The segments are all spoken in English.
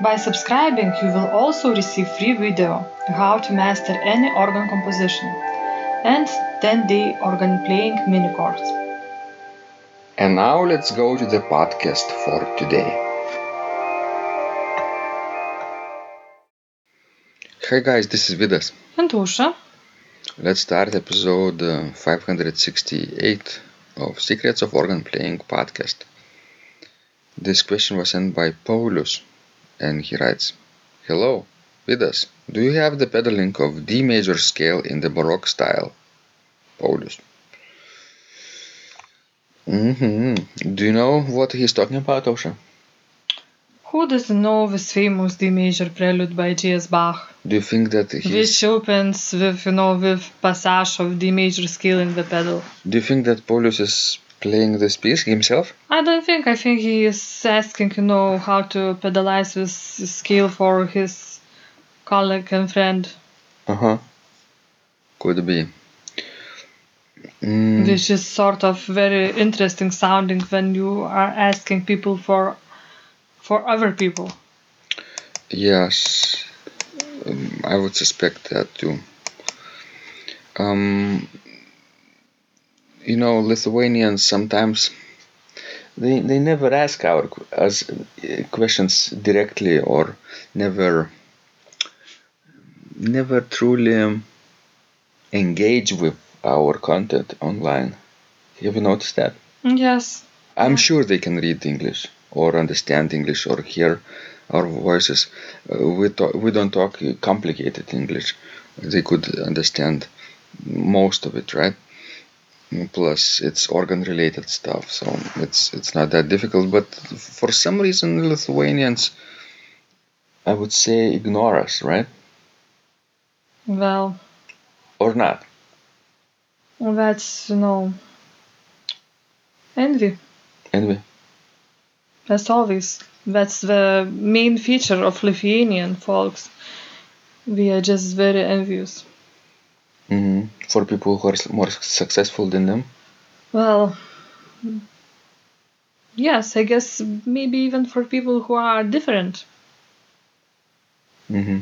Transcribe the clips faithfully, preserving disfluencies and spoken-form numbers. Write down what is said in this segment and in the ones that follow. By subscribing, you will also receive free video, how to master any organ composition, and ten-day organ playing mini course. And now let's go to the podcast for today. Hey guys, this is Vidas. And Ausra. Let's start episode five hundred sixty-eight of Secrets of Organ Playing podcast. This question was sent by Paulius, and he writes, "Hello, Vidas, do you have the pedaling of D major scale in the Baroque style?" Paulius. Mm-hmm. Do you know what he's talking about, Ausra? Who doesn't know this famous D major prelude by J. S. Bach? Do you think that he's... Which opens with, you know, with passage of D major scale in the pedal. Do you think that Paulius is playing this piece himself? I don't think. I think he is asking, you know, how to pedalize this scale for his colleague and friend. Uh-huh. Could be. Mm. Which is sort of very interesting sounding when you are asking people for... For other people. Yes, um, I would suspect that too. Um, you know, Lithuanians sometimes they they never ask our us questions directly, or never never truly engage with our content online. Have you noticed that? Yes. I'm yeah. sure they can read English, or understand English, or hear our voices. Uh, we talk, we don't talk complicated English. They could understand most of it, right? Plus, it's organ-related stuff, so it's it's not that difficult. But for some reason, Lithuanians, I would say, ignore us, right? Well. Or not. That's, you know, envy. Envy. As always, that's the main feature of Lithuanian folks. We are just very envious. Mm-hmm. For people who are more successful than them? Well, yes, I guess maybe even for people who are different. Mm-hmm.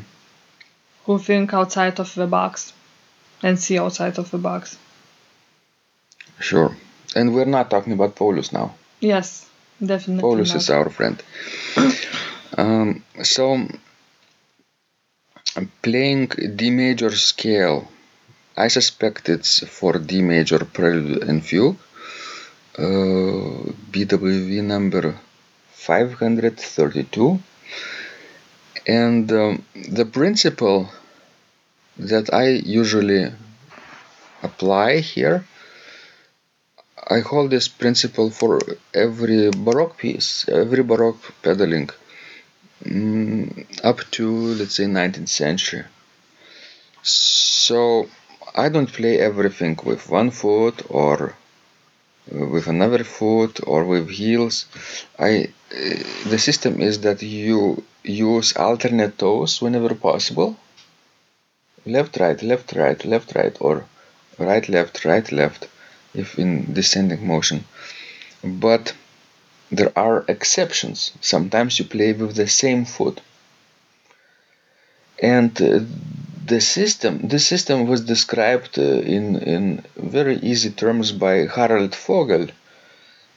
Who think outside of the box and see outside of the box. Sure. And we're not talking about Paulius now. Yes. Definitely Paulius not. Is our friend. um, so, playing D major scale, I suspect it's for D major prelude and fugue, uh, B W V number five hundred thirty-two, and um, the principle that I usually apply here, I hold this principle for every Baroque piece, every Baroque pedaling, mm, up to, let's say, nineteenth century. So I don't play everything with one foot or with another foot or with heels. I the system is that you use alternate toes whenever possible. Left, right, left, right, left, right, or right, left, right, left. If in descending motion. But there are exceptions. Sometimes you play with the same foot. And uh, the system this system was described uh, in, in very easy terms by Harald Vogel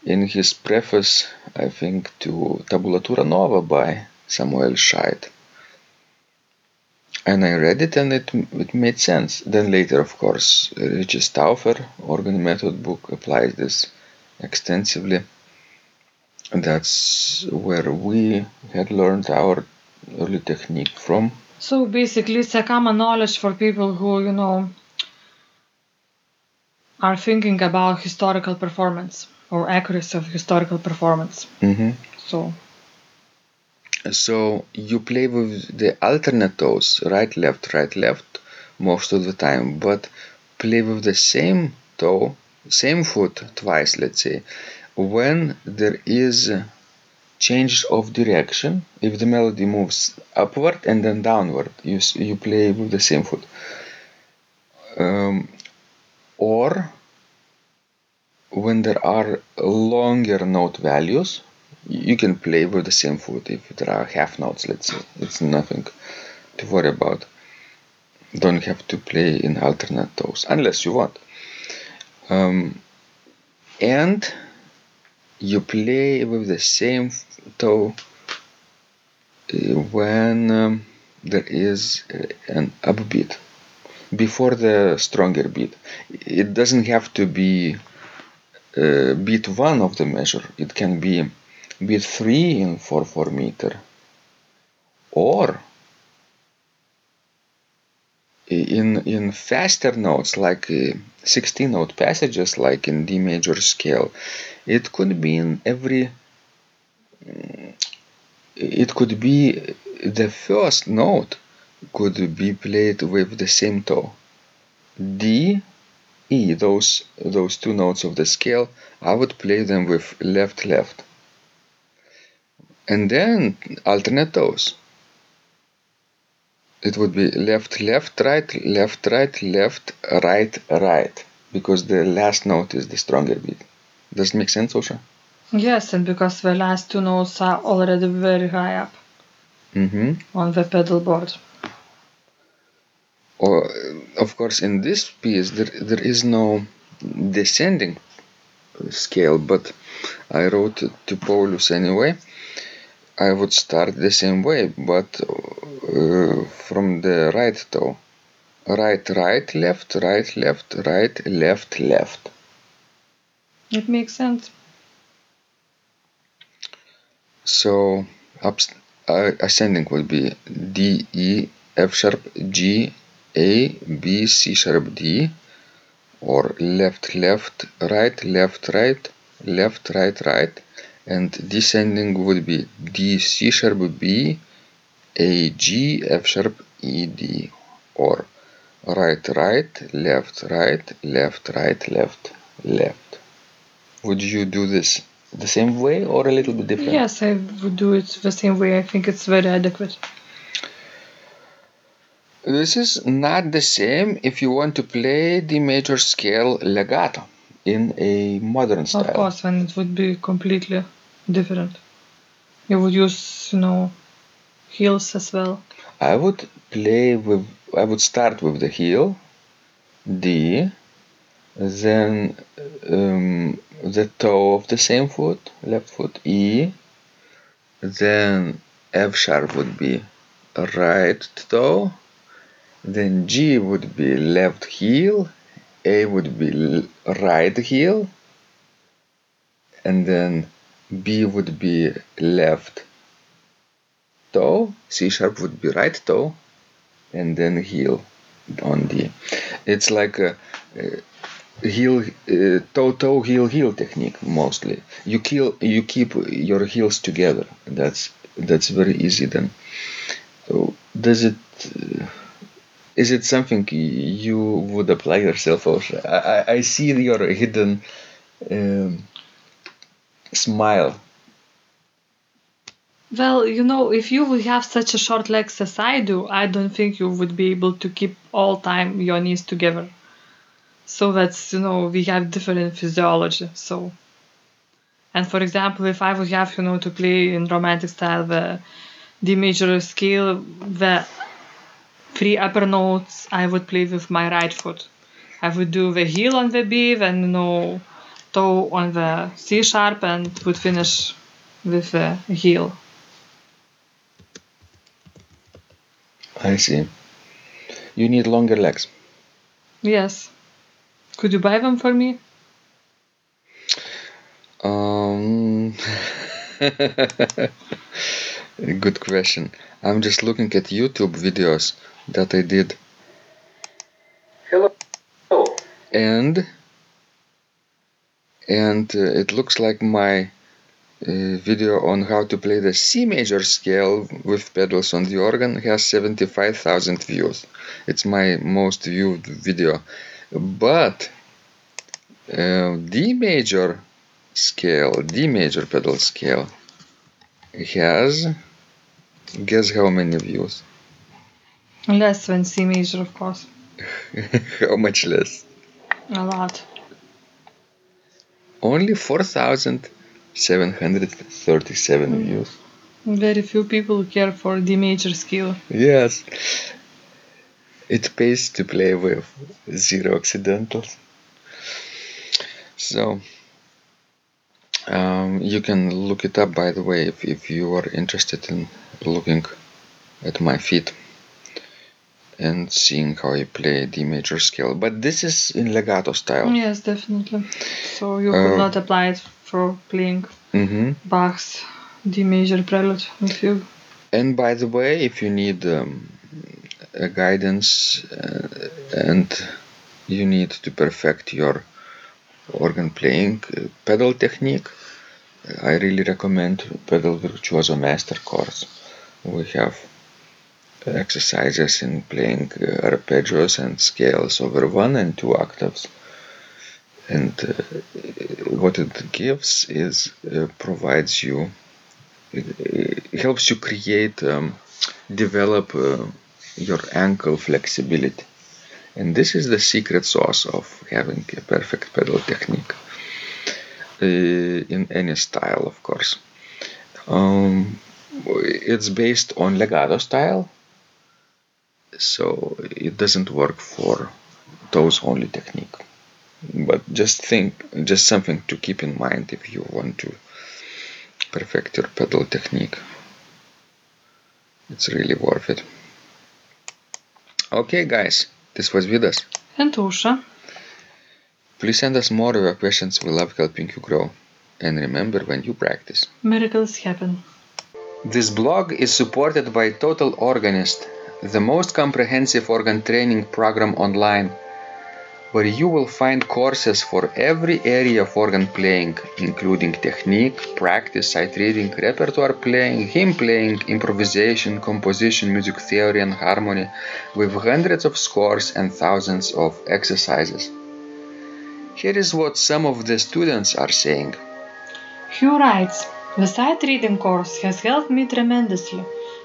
in his preface, I think, to Tabulatura Nova by Samuel Scheid. And I read it, and it it made sense. Then later, of course, Richard Stauffer, organ method book, applies this extensively. And that's where we had learned our early technique from. So basically, it's a common knowledge for people who, you know, are thinking about historical performance or accuracy of historical performance. Mm-hmm. So. So you play with the alternatos, right, left, right, left, most of the time, but play with the same toe, same foot twice, let's say, when there is change of direction. If the melody moves upward and then downward, you you play with the same foot. Um, or when there are longer note values, you can play with the same foot. If there are half notes, let's say, it's nothing to worry about. Don't have to play in alternate toes unless you want. Um, and you play with the same toe when um, there is an upbeat before the stronger beat. It doesn't have to be uh, beat one of the measure. It can be beat three in four four meter, or in in faster notes like sixteen note passages, like in D major scale. It could be in every. It could be the first note could be played with the same toe. D, E, those those two notes of the scale, I would play them with left left. And then alternate toes. It would be left, left, right, left, right, left, right, right. Because the last note is the stronger beat. Does it make sense, Ausra? Yes, and because the last two notes are already very high up mm-hmm. on the pedal board. Or, of course, in this piece, there, there is no descending scale, but I wrote it to Paulius anyway. I would start the same way, but uh, from the right toe. Right, right, left, right, left, right, left, left. It makes sense. So ups- uh, ascending would be D, E, F sharp, G, A, B, C sharp, D. Or left, left, right, left, right, left, right, right. And descending would be D, C sharp, B, A, G, F sharp, E, D. Or right, right, left, right, left, right, left, left. Would you do this the same way or a little bit different? Yes, I would do it the same way. I think it's very adequate. This is not the same if you want to play the major scale legato in a modern style. Of course, when it would be completely different. You would use, you know, heels as well. I would play with, I would start with the heel, D, then um, the toe of the same foot, left foot, E, then F sharp would be right toe, then G would be left heel, A would be right heel, and then B would be left toe, C sharp would be right toe, and then heel on D. It's like a, a heel, a toe, toe, heel, heel technique mostly. You kill, you keep your heels together. That's that's very easy then. So does it? Uh, Is it something you would apply yourself, Ausra? I, I see your hidden um, smile. Well, you know, if you would have such a short legs as I do, I don't think you would be able to keep all time your knees together. So that's, you know, we have different physiology. So, and for example, if I would have, you know, to play in romantic style the D major scale, the three upper notes I would play with my right foot. I would do the heel on the B, then you know, toe on the C sharp, and would finish with the heel. I see. you need longer legs. Yes. Could you buy them for me? Um, good question. I'm just looking at YouTube videos that I did. Hello. And and uh, it looks like my uh, video on how to play the C major scale with pedals on the organ has seventy-five thousand views. It's my most viewed video. But uh, D major scale, D major pedal scale has, guess how many views? Less than C major, of course. How much less? A lot. Only four thousand seven hundred thirty-seven mm. views. Very few people care for D major scale. Yes. It pays to play with zero accidentals. So, um, you can look it up, by the way, if, if you are interested in looking at my feed and seeing how I play D major scale. But this is in legato style. Yes, definitely. So you could uh, not apply it for playing mm-hmm. Bach's D major prelude with you. And by the way, if you need um, a guidance uh, and you need to perfect your organ playing uh, pedal technique, I really recommend Pedal Virtuoso Master Course. We have exercises in playing uh, arpeggios and scales over one and two octaves, and uh, what it gives is uh, provides you, it, it helps you create, um, develop uh, your ankle flexibility, and this is the secret sauce of having a perfect pedal technique uh, in any style, of course. Um, it's based on legato style. So it doesn't work for toes only technique, but just think, just something to keep in mind if you want to perfect your pedal technique. It's really worth it. Okay, guys, this was Vidas and Ausra. Please send us more of your questions. We love helping you grow. And remember, when you practice, miracles happen. This blog is supported by Total Organist, the most comprehensive organ training program online, where you will find courses for every area of organ playing, including technique, practice, sight reading, repertoire playing, hymn playing, improvisation, composition, music theory and harmony, with hundreds of scores and thousands of exercises. Here is what some of the students are saying. Hugh writes, "The sight reading course has helped me tremendously.